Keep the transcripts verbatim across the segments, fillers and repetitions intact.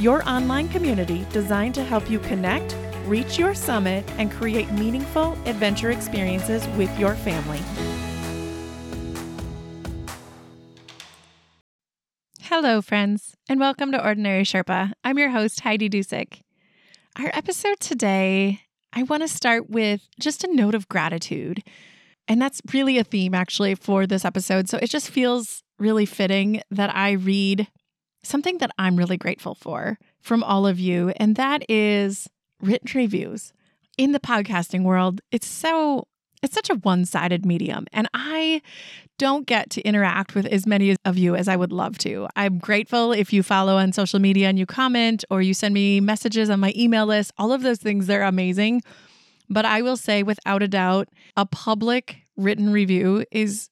your online community designed to help you connect, reach your summit, and create meaningful adventure experiences with your family. Hello, friends, and welcome to Ordinary Sherpa. I'm your host, Heidi Dusick. Our episode today, I want to start with just a note of gratitude. And that's really a theme, actually, for this episode. So it just feels really fitting that I read something that I'm really grateful for from all of you, and that is written reviews. In the podcasting world, it's so it's such a one-sided medium, and I don't get to interact with as many of you as I would love to. I'm grateful if you follow on social media and you comment or you send me messages on my email list. All of those things, they're amazing. But I will say without a doubt, a public written review is,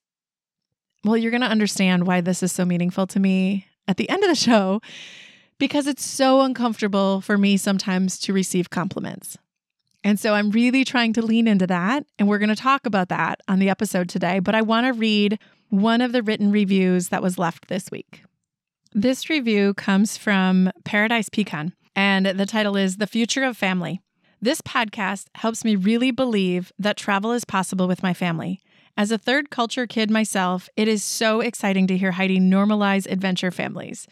well, you're going to understand why this is so meaningful to me at the end of the show, because it's so uncomfortable for me sometimes to receive compliments. And so I'm really trying to lean into that, and we're going to talk about that on the episode today, but I want to read one of the written reviews that was left this week. This review comes from Paradise Pecan, and the title is The Future of Family. This podcast helps me really believe that travel is possible with my family. As a third culture kid myself, it is so exciting to hear Heidi normalize adventure families.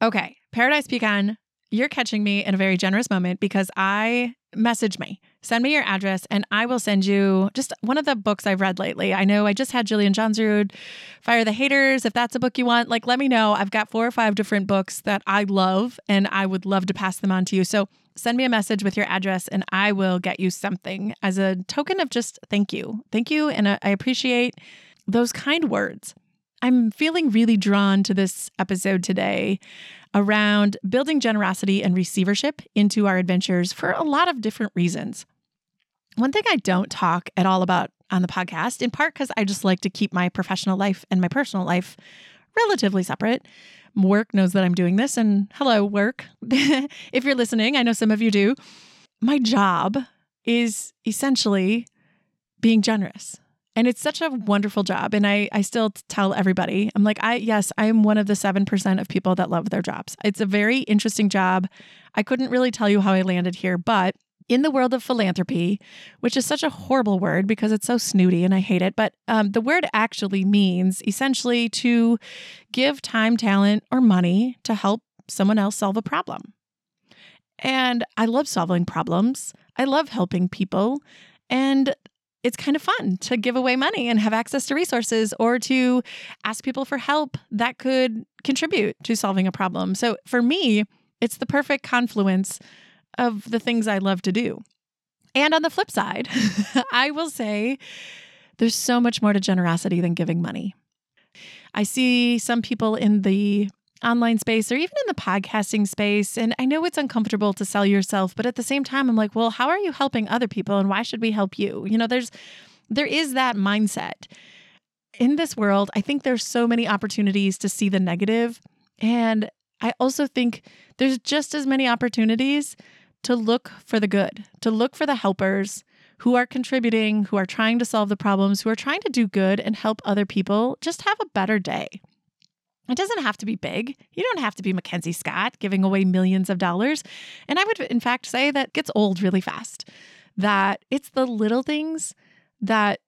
Okay, Paradise Pecan, you're catching me in a very generous moment because I message me, send me your address, and I will send you just one of the books I've read lately. I know I just had Jillian Johnsrud, Fire the Haters. If that's a book you want, like, let me know. I've got four or five different books that I love, and I would love to pass them on to you. So send me a message with your address, and I will get you something as a token of just thank you. Thank you, and I appreciate those kind words. I'm feeling really drawn to this episode today around building generosity and receivership into our adventures for a lot of different reasons. One thing I don't talk at all about on the podcast, in part because I just like to keep my professional life and my personal life relatively separate. Work knows that I'm doing this, and hello, work. If you're listening, I know some of you do. My job is essentially being generous. And it's such a wonderful job. And I, I still tell everybody, I'm like, I yes, I am one of the seven percent of people that love their jobs. It's a very interesting job. I couldn't really tell you how I landed here, but in the world of philanthropy, which is such a horrible word because it's so snooty and I hate it, but um, the word actually means essentially to give time, talent, or money to help someone else solve a problem. And I love solving problems. I love helping people. And it's kind of fun to give away money and have access to resources or to ask people for help that could contribute to solving a problem. So for me, it's the perfect confluence of the things I love to do. And on the flip side, I will say there's so much more to generosity than giving money. I see some people in the online space or even in the podcasting space, and I know it's uncomfortable to sell yourself, but at the same time, I'm like, well, how are you helping other people and why should we help you? You know, there's there is that mindset. In this world, I think there's so many opportunities to see the negative, and I also think there's just as many opportunities to look for the good, to look for the helpers who are contributing, who are trying to solve the problems, who are trying to do good and help other people just have a better day. It doesn't have to be big. You don't have to be Mackenzie Scott giving away millions of dollars. And I would, in fact, say that gets old really fast, that it's the little things that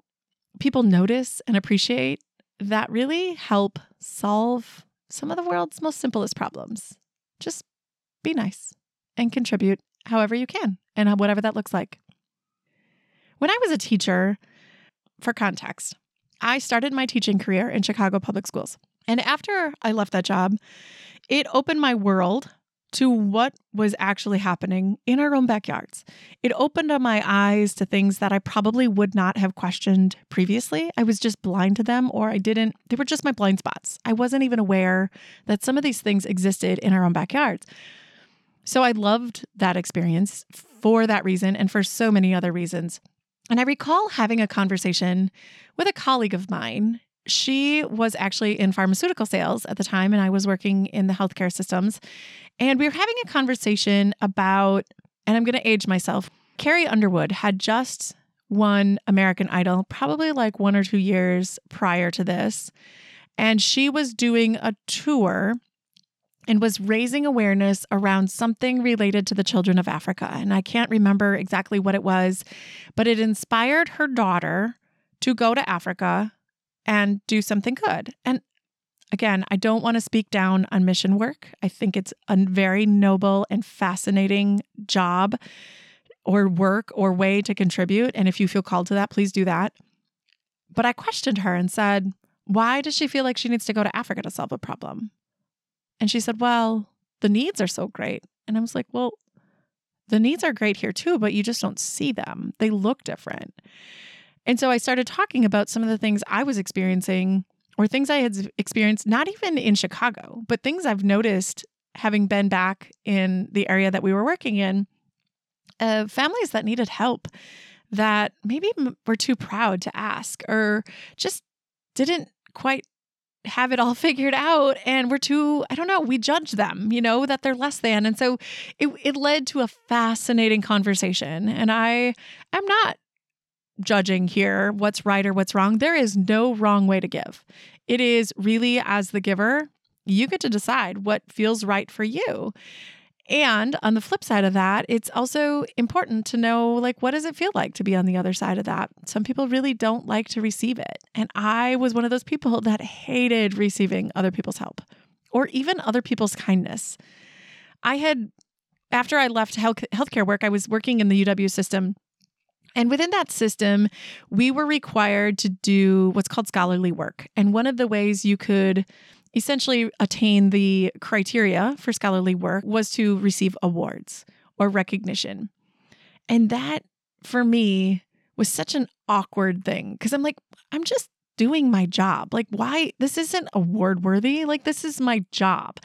people notice and appreciate that really help solve some of the world's most simplest problems. Just be nice and contribute however you can and whatever that looks like. When I was a teacher, for context, I started my teaching career in Chicago Public Schools. And after I left that job, it opened my world to what was actually happening in our own backyards. It opened up my eyes to things that I probably would not have questioned previously. I was just blind to them, or I didn't. They were just my blind spots. I wasn't even aware that some of these things existed in our own backyards. So I loved that experience for that reason and for so many other reasons. And I recall having a conversation with a colleague of mine. She was actually in pharmaceutical sales at the time, and I was working in the healthcare systems. And we were having a conversation about, and I'm going to age myself, Carrie Underwood had just won American Idol, probably like one or two years prior to this. And she was doing a tour and was raising awareness around something related to the children of Africa. And I can't remember exactly what it was, but it inspired her daughter to go to Africa and do something good. And again, I don't want to speak down on mission work. I think it's a very noble and fascinating job or work or way to contribute. And if you feel called to that, please do that. But I questioned her and said, why does she feel like she needs to go to Africa to solve a problem? And she said, well, the needs are so great. And I was like, well, the needs are great here too, but you just don't see them. They look different. And so I started talking about some of the things I was experiencing or things I had experienced, not even in Chicago, but things I've noticed having been back in the area that we were working in, uh, families that needed help that maybe were too proud to ask or just didn't quite have it all figured out. And we're too, I don't know, we judge them, you know, that they're less than. And so it, it led to a fascinating conversation. And I am not judging here what's right or what's wrong. There is no wrong way to give. It is really, as the giver, you get to decide what feels right for you. And on the flip side of that, it's also important to know, like, what does it feel like to be on the other side of that? Some people really don't like to receive it. And I was one of those people that hated receiving other people's help or even other people's kindness. I had, after I left health, healthcare work, I was working in the U W system. And within that system, we were required to do what's called scholarly work. And one of the ways you could essentially attain the criteria for scholarly work was to receive awards or recognition. And that, for me, was such an awkward thing because I'm like, I'm just doing my job. Like, why? This isn't award worthy. Like, this is my job.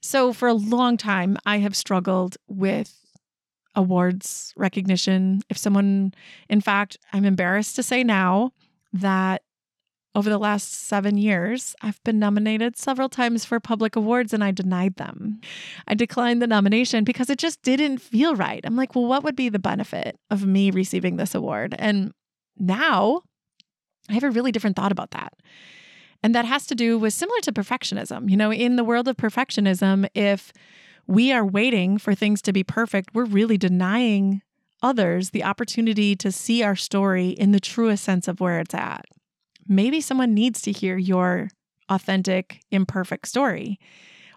So for a long time, I have struggled with awards, recognition. If someone, in fact, I'm embarrassed to say now that over the last seven years, I've been nominated several times for public awards and I denied them. I declined the nomination because it just didn't feel right. I'm like, well, what would be the benefit of me receiving this award? And now I have a really different thought about that. And that has to do with similar to perfectionism. You know, in the world of perfectionism, if we are waiting for things to be perfect, we're really denying others the opportunity to see our story in the truest sense of where it's at. Maybe someone needs to hear your authentic, imperfect story.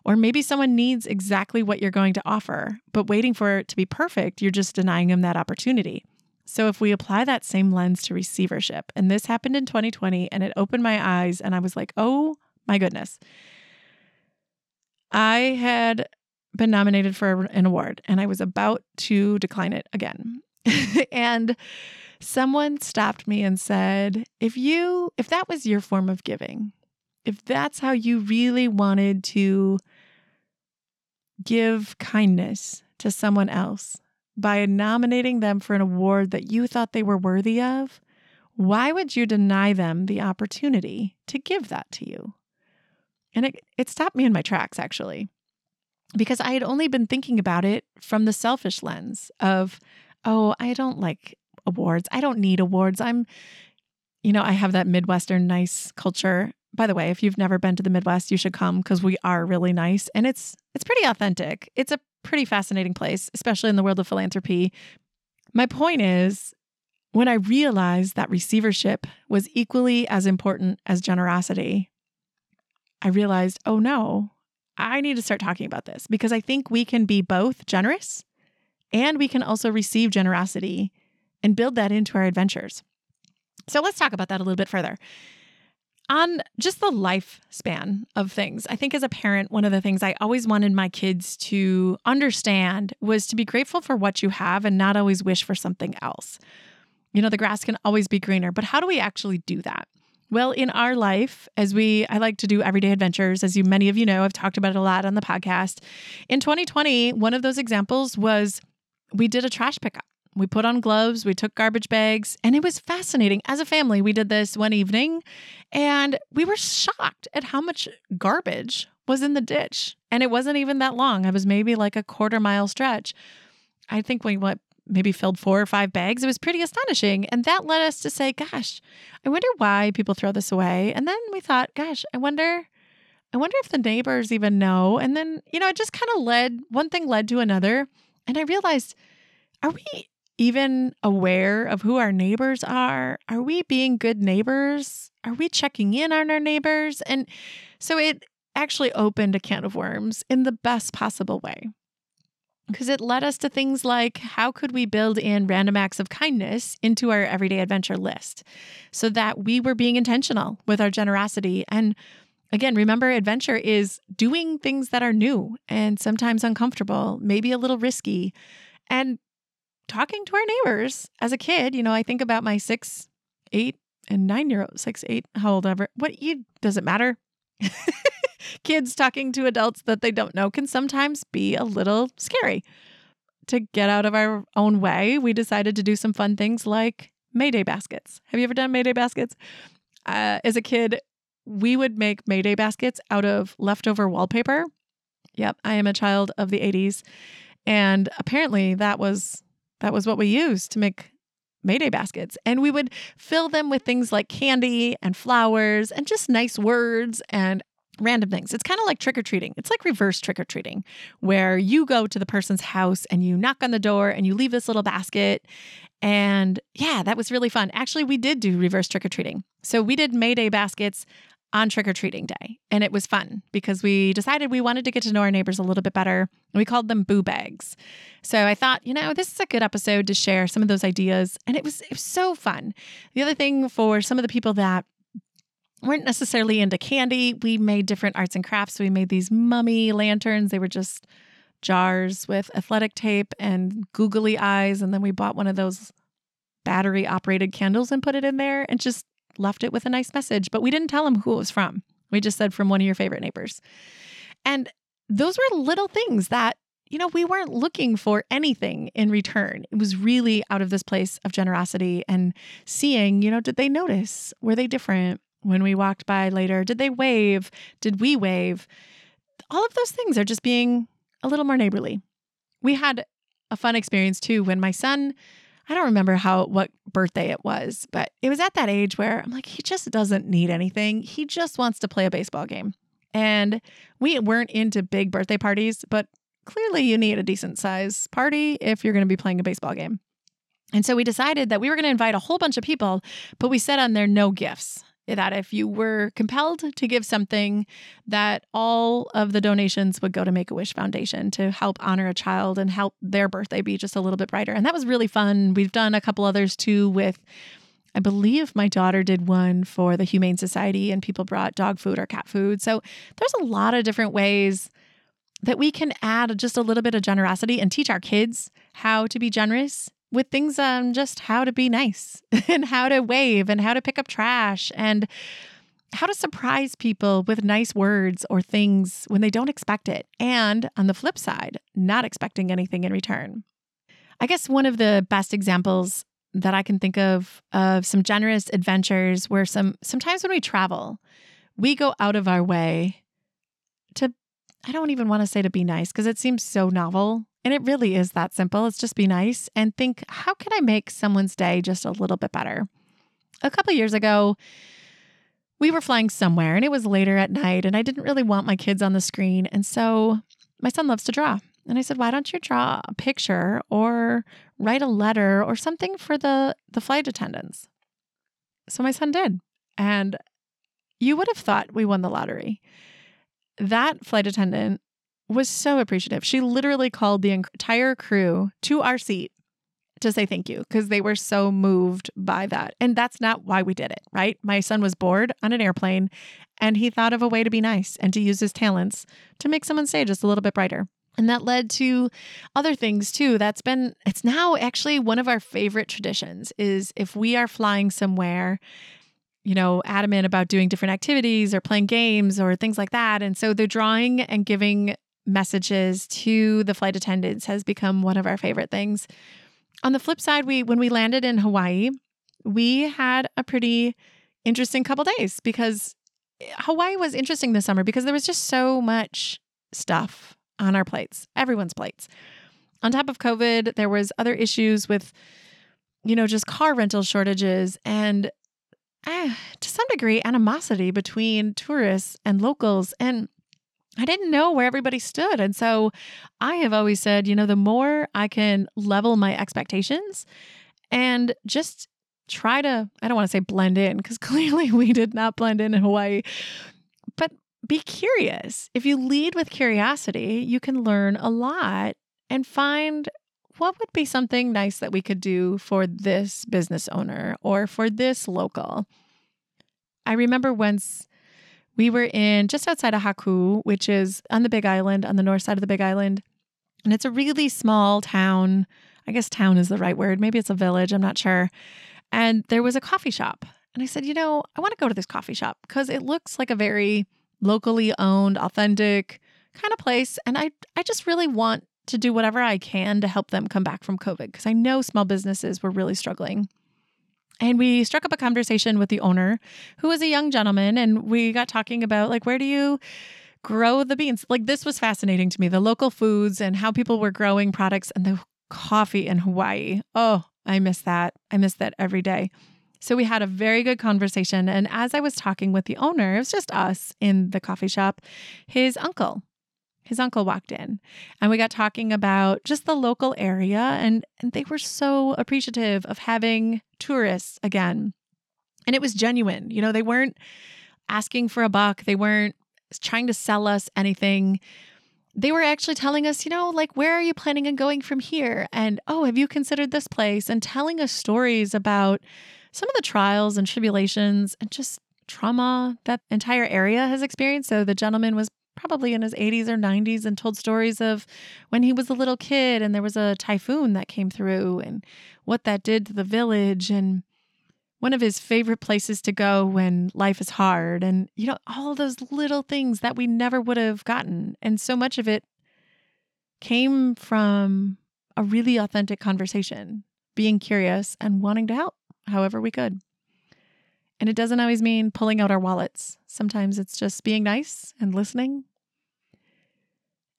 Or maybe someone needs exactly what you're going to offer, but waiting for it to be perfect, you're just denying them that opportunity. So if we apply that same lens to receivership, and this happened in twenty twenty, and it opened my eyes, and I was like, oh my goodness. I had been nominated for an award, and I was about to decline it again. And someone stopped me and said, if you, if that was your form of giving, if that's how you really wanted to give kindness to someone else by nominating them for an award that you thought they were worthy of, why would you deny them the opportunity to give that to you? And it, it stopped me in my tracks, actually, because I had only been thinking about it from the selfish lens of, oh, I don't like awards. I don't need awards. I'm, you know, I have that Midwestern nice culture. By the way, if you've never been to the Midwest, you should come because we are really nice. And it's it's pretty authentic. It's a pretty fascinating place, especially in the world of philanthropy. My point is, when I realized that receivership was equally as important as generosity, I realized, oh no, I need to start talking about this because I think we can be both generous and we can also receive generosity and build that into our adventures. So let's talk about that a little bit further. On just the lifespan of things, I think as a parent, one of the things I always wanted my kids to understand was to be grateful for what you have and not always wish for something else. You know, the grass can always be greener, but how do we actually do that? Well, in our life, as we, I like to do everyday adventures, as you, many of you know, I've talked about it a lot on the podcast. In twenty twenty, one of those examples was we did a trash pickup. We put on gloves, we took garbage bags, and it was fascinating. As a family, we did this one evening, and we were shocked at how much garbage was in the ditch. And it wasn't even that long. It was maybe like a quarter mile stretch. I think we went, maybe filled four or five bags. It was pretty astonishing. And that led us to say, gosh, I wonder why people throw this away. And then we thought, gosh, I wonder, I wonder if the neighbors even know. And then, you know, it just kind of led, one thing led to another. And I realized, are we even aware of who our neighbors are? Are we being good neighbors? Are we checking in on our neighbors? And so it actually opened a can of worms in the best possible way, because it led us to things like, how could we build in random acts of kindness into our everyday adventure list so that we were being intentional with our generosity? And again, remember, adventure is doing things that are new and sometimes uncomfortable, maybe a little risky, and talking to our neighbors. As a kid, you know, I think about my six, eight, and nine-year-old, six, eight, how old ever, what, you, doesn't matter. Kids talking to adults that they don't know can sometimes be a little scary. To get out of our own way, we decided to do some fun things like Mayday baskets. Have you ever done Mayday baskets? Uh, as a kid, we would make Mayday baskets out of leftover wallpaper. Yep, I am a child of the eighties. And apparently that was that was what we used to make Mayday baskets. And we would fill them with things like candy and flowers and just nice words and random things. It's kind of like trick-or-treating. It's like reverse trick-or-treating, where you go to the person's house and you knock on the door and you leave this little basket. And yeah, that was really fun. Actually, we did do reverse trick-or-treating. So we did Mayday baskets on trick-or-treating day. And it was fun because we decided we wanted to get to know our neighbors a little bit better. And we called them boo bags. So I thought, you know, this is a good episode to share some of those ideas. And it was, it was so fun. The other thing, for some of the people that weren't necessarily into candy, we made different arts and crafts. We made these mummy lanterns. They were just jars with athletic tape and googly eyes. And then we bought one of those battery operated candles and put it in there and just left it with a nice message. But we didn't tell them who it was from. We just said, from one of your favorite neighbors. And those were little things that, you know, we weren't looking for anything in return. It was really out of this place of generosity and seeing, you know, did they notice? Were they different? When we walked by later, did they wave? Did we wave? All of those things are just being a little more neighborly. We had a fun experience too when my son, I don't remember how what birthday it was, but it was at that age where I'm like, he just doesn't need anything. He just wants to play a baseball game. And we weren't into big birthday parties, but clearly you need a decent size party if you're going to be playing a baseball game. And so we decided that we were going to invite a whole bunch of people, but we said on there, no gifts. That if you were compelled to give something, that all of the donations would go to Make-A-Wish Foundation to help honor a child and help their birthday be just a little bit brighter. And that was really fun. We've done a couple others too with, I believe my daughter did one for the Humane Society, and people brought dog food or cat food. So there's a lot of different ways that we can add just a little bit of generosity and teach our kids how to be generous with things on um, just how to be nice and how to wave and how to pick up trash and how to surprise people with nice words or things when they don't expect it. And on the flip side, not expecting anything in return. I guess one of the best examples that I can think of of some generous adventures where some sometimes when we travel, we go out of our way to, I don't even want to say to be nice because it seems so novel. And it really is that simple. It's just be nice and think, how can I make someone's day just a little bit better? A couple of years ago, we were flying somewhere and it was later at night and I didn't really want my kids on the screen. And so my son loves to draw. And I said, why don't you draw a picture or write a letter or something for the, the flight attendants? So my son did. And you would have thought we won the lottery. That flight attendant was so appreciative. She literally called the entire crew to our seat to say thank you because they were so moved by that. And that's not why we did it, right? My son was bored on an airplane and he thought of a way to be nice and to use his talents to make someone's day just a little bit brighter. And that led to other things too. That's been, it's now actually one of our favorite traditions is if we are flying somewhere, you know, adamant about doing different activities or playing games or things like that. And so they're drawing and giving messages to the flight attendants has become one of our favorite things. On the flip side, we when we landed in Hawaii, we had a pretty interesting couple days because Hawaii was interesting this summer because there was just so much stuff on our plates, everyone's plates. On top of COVID, there was other issues with, you know, just car rental shortages and uh, to some degree animosity between tourists and locals. And I didn't know where everybody stood. And so I have always said, you know, the more I can level my expectations and just try to, I don't want to say blend in because clearly we did not blend in in Hawaii, but be curious. If you lead with curiosity, you can learn a lot and find what would be something nice that we could do for this business owner or for this local. I remember once we were in just outside of Haku, which is on the Big Island, on the north side of the Big Island. And it's a really small town. I guess town is the right word. Maybe it's a village. I'm not sure. And there was a coffee shop. And I said, you know, I want to go to this coffee shop because it looks like a very locally owned, authentic kind of place. And I, I just really want to do whatever I can to help them come back from COVID because I know small businesses were really struggling. And we struck up a conversation with the owner, who was a young gentleman, and we got talking about, like, where do you grow the beans? Like, this was fascinating to me, the local foods and how people were growing products and the coffee in Hawaii. Oh, I miss that. I miss that every day. So we had a very good conversation. And as I was talking with the owner, it was just us in the coffee shop, his uncle, his uncle walked in and we got talking about just the local area, and, and they were so appreciative of having tourists again. And it was genuine. You know, they weren't asking for a buck. They weren't trying to sell us anything. They were actually telling us, you know, like, where are you planning on going from here? And, oh, have you considered this place? And telling us stories about some of the trials and tribulations and just trauma that entire area has experienced. So the gentleman was probably in his eighties or nineties and told stories of when he was a little kid and there was a typhoon that came through and what that did to the village, and one of his favorite places to go when life is hard, and, you know, all those little things that we never would have gotten. And so much of it came from a really authentic conversation, being curious and wanting to help however we could. And it doesn't always mean pulling out our wallets. Sometimes it's just being nice and listening.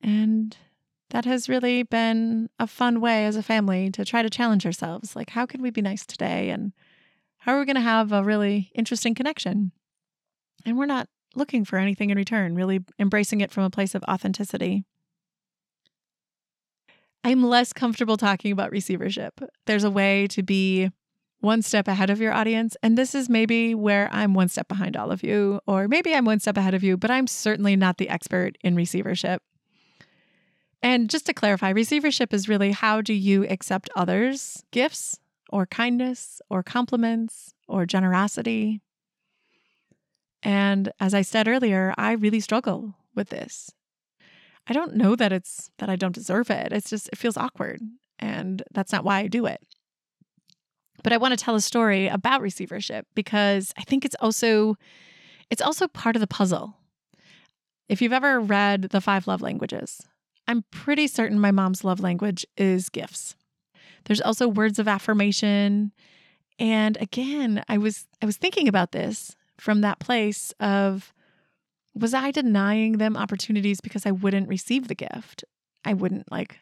And that has really been a fun way as a family to try to challenge ourselves. Like, how can we be nice today? And how are we going to have a really interesting connection? And we're not looking for anything in return, really embracing it from a place of authenticity. I'm less comfortable talking about receivership. There's a way to be one step ahead of your audience. And this is maybe where I'm one step behind all of you, or maybe I'm one step ahead of you, but I'm certainly not the expert in receivership. And just to clarify, receivership is really, how do you accept others' gifts or kindness or compliments or generosity? And as I said earlier, I really struggle with this. I don't know that it's that I don't deserve it. It's just, it feels awkward. And that's not why I do it. But I want to tell a story about receivership because I think it's also it's also part of the puzzle. If you've ever read The Five Love Languages, I'm pretty certain my mom's love language is gifts. There's also words of affirmation. And again, I was I was thinking about this from that place of, was I denying them opportunities because I wouldn't receive the gift? I wouldn't like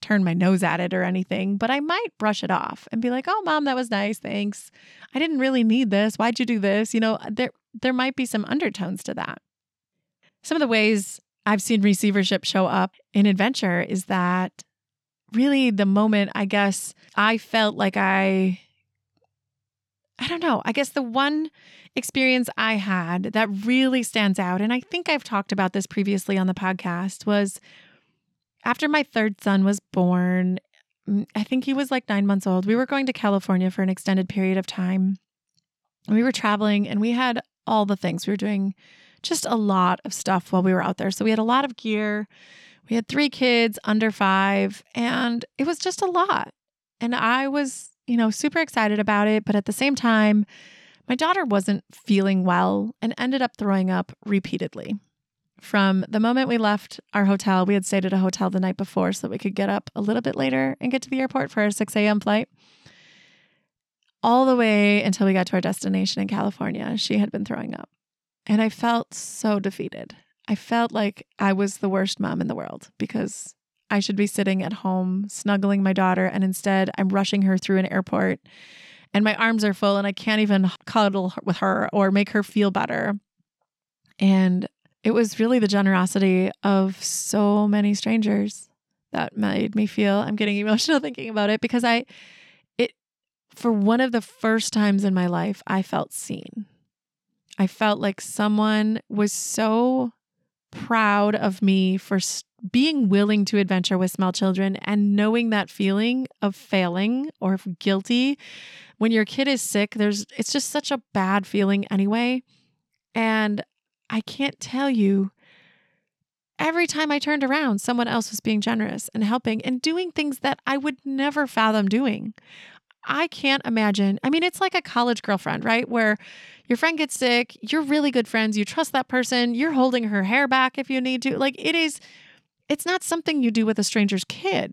turn my nose at it or anything, but I might brush it off and be like, oh, mom, that was nice. Thanks. I didn't really need this. Why'd you do this? You know, there there might be some undertones to that. Some of the ways I've seen receivership show up in adventure is that really the moment, I guess, I felt like I, I don't know, I guess the one experience I had that really stands out, and I think I've talked about this previously on the podcast, was after my third son was born. I think he was like nine months old. We were going to California for an extended period of time. We were traveling and we had all the things. We were doing just a lot of stuff while we were out there. So we had a lot of gear. We had three kids under five, and it was just a lot. And I was, you know, super excited about it. But at the same time, my daughter wasn't feeling well and ended up throwing up repeatedly. From the moment we left our hotel, we had stayed at a hotel the night before so that we could get up a little bit later and get to the airport for our six a.m. flight. All the way until we got to our destination in California, she had been throwing up. And I felt so defeated. I felt like I was the worst mom in the world because I should be sitting at home snuggling my daughter, and instead I'm rushing her through an airport and my arms are full and I can't even cuddle with her or make her feel better. And it was really the generosity of so many strangers that made me feel, I'm getting emotional thinking about it because I, it, for one of the first times in my life, I felt seen. I felt like someone was so proud of me for being willing to adventure with small children and knowing that feeling of failing or guilty. When your kid is sick, there's it's just such a bad feeling anyway. And I can't tell you, every time I turned around, someone else was being generous and helping and doing things that I would never fathom doing. I can't imagine. I mean, it's like a college girlfriend, right? Where your friend gets sick, you're really good friends, you trust that person, you're holding her hair back if you need to. Like it is, it's not something you do with a stranger's kid.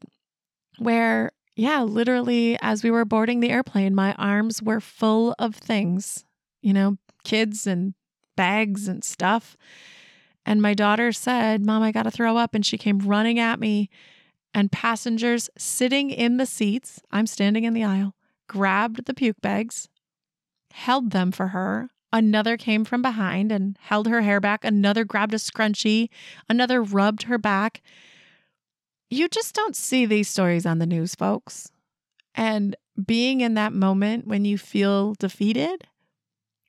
Where, yeah, literally as we were boarding the airplane, my arms were full of things, you know, kids and bags and stuff. And my daughter said, "Mom, I got to throw up." And she came running at me, and passengers sitting in the seats, I'm standing in the aisle, grabbed the puke bags, held them for her. Another came from behind and held her hair back. Another grabbed a scrunchie. Another rubbed her back. You just don't see these stories on the news, folks. And being in that moment when you feel defeated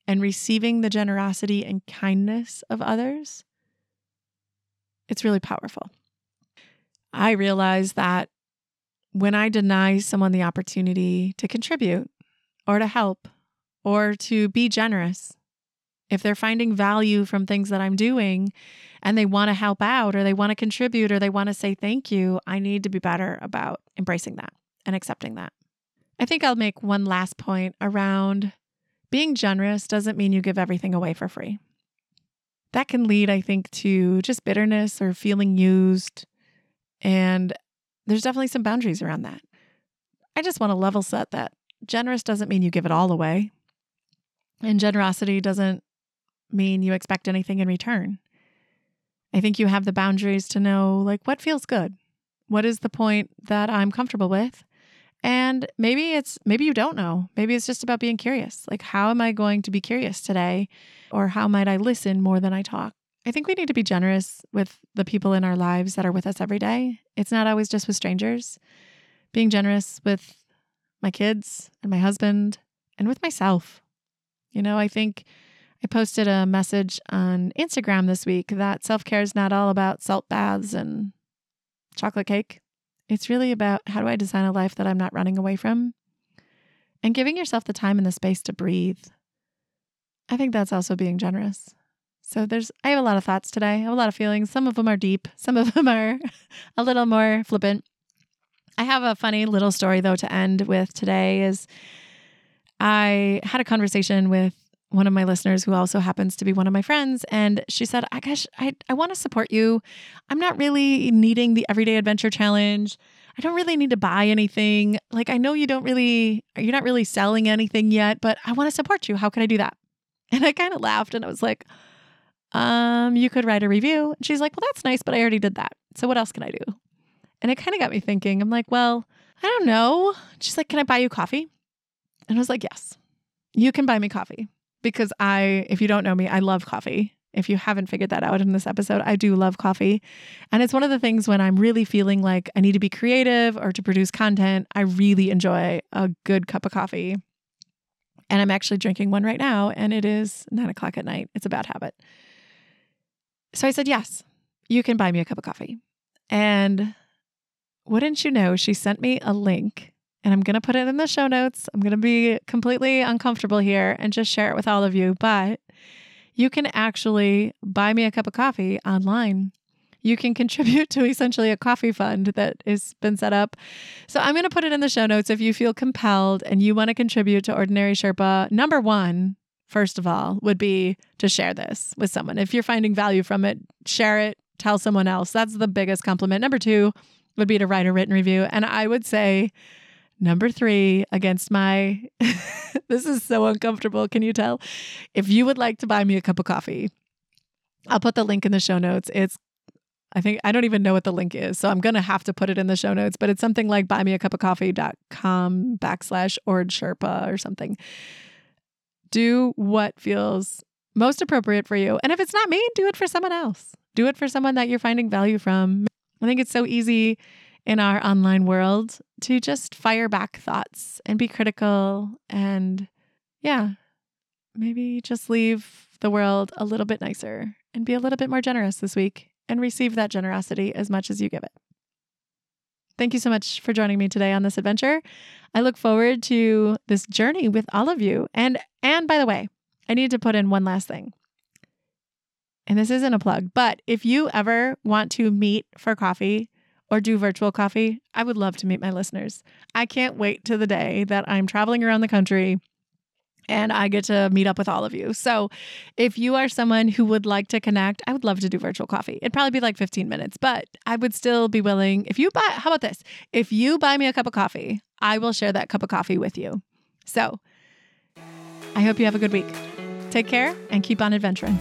and receiving the generosity and kindness of others, it's really powerful. I realized that when I deny someone the opportunity to contribute or to help or to be generous, if they're finding value from things that I'm doing and they want to help out or they want to contribute or they want to say thank you, I need to be better about embracing that and accepting that. I think I'll make one last point around being generous doesn't mean you give everything away for free. That can lead, I think, to just bitterness or feeling used. And there's definitely some boundaries around that. I just want to level set that generous doesn't mean you give it all away. And generosity doesn't mean you expect anything in return. I think you have the boundaries to know, like, what feels good? What is the point that I'm comfortable with? And maybe it's, maybe you don't know. Maybe it's just about being curious. Like, how am I going to be curious today? Or how might I listen more than I talk? I think we need to be generous with the people in our lives that are with us every day. It's not always just with strangers. Being generous with my kids and my husband and with myself. You know, I think I posted a message on Instagram this week that self-care is not all about salt baths and chocolate cake. It's really about how do I design a life that I'm not running away from? And giving yourself the time and the space to breathe. I think that's also being generous. So there's, I have a lot of thoughts today. I have a lot of feelings. Some of them are deep. Some of them are a little more flippant. I have a funny little story though to end with today is I had a conversation with one of my listeners who also happens to be one of my friends. And she said, I gosh, I, I want to support you. I'm not really needing the Everyday Adventure Challenge. I don't really need to buy anything. Like, I know you don't really, you're not really selling anything yet, but I want to support you. How can I do that? And I kind of laughed and I was like, Um, you could write a review. And she's like, well, that's nice, but I already did that. So what else can I do? And it kind of got me thinking. I'm like, well, I don't know. She's like, can I buy you coffee? And I was like, yes, you can buy me coffee because I, if you don't know me, I love coffee. If you haven't figured that out in this episode, I do love coffee. And it's one of the things when I'm really feeling like I need to be creative or to produce content, I really enjoy a good cup of coffee. And I'm actually drinking one right now and it is nine o'clock at night. It's a bad habit. So I said, yes, you can buy me a cup of coffee. And wouldn't you know, she sent me a link and I'm going to put it in the show notes. I'm going to be completely uncomfortable here and just share it with all of you. But you can actually buy me a cup of coffee online. You can contribute to essentially a coffee fund that has been set up. So I'm going to put it in the show notes if you feel compelled and you want to contribute to Ordinary Sherpa. Number one, first of all, would be to share this with someone. If you're finding value from it, share it, tell someone else. That's the biggest compliment. Number two would be to write a written review. And I would say number three, against my, this is so uncomfortable, can you tell? If you would like to buy me a cup of coffee, I'll put the link in the show notes. It's, I think, I don't even know what the link is, so I'm going to have to put it in the show notes, but it's something like buymeacupofcoffee.com backslash Ord Sherpa or something. Do what feels most appropriate for you. And if it's not me, do it for someone else. Do it for someone that you're finding value from. I think it's so easy in our online world to just fire back thoughts and be critical and, yeah, maybe just leave the world a little bit nicer and be a little bit more generous this week and receive that generosity as much as you give it. Thank you so much for joining me today on this adventure. I look forward to this journey with all of you. And and by the way, I need to put in one last thing. And this isn't a plug, but if you ever want to meet for coffee or do virtual coffee, I would love to meet my listeners. I can't wait to the day that I'm traveling around the country and I get to meet up with all of you. So if you are someone who would like to connect, I would love to do virtual coffee. It'd probably be like fifteen minutes, but I would still be willing. If you buy, how about this? If you buy me a cup of coffee, I will share that cup of coffee with you. So I hope you have a good week. Take care and keep on adventuring.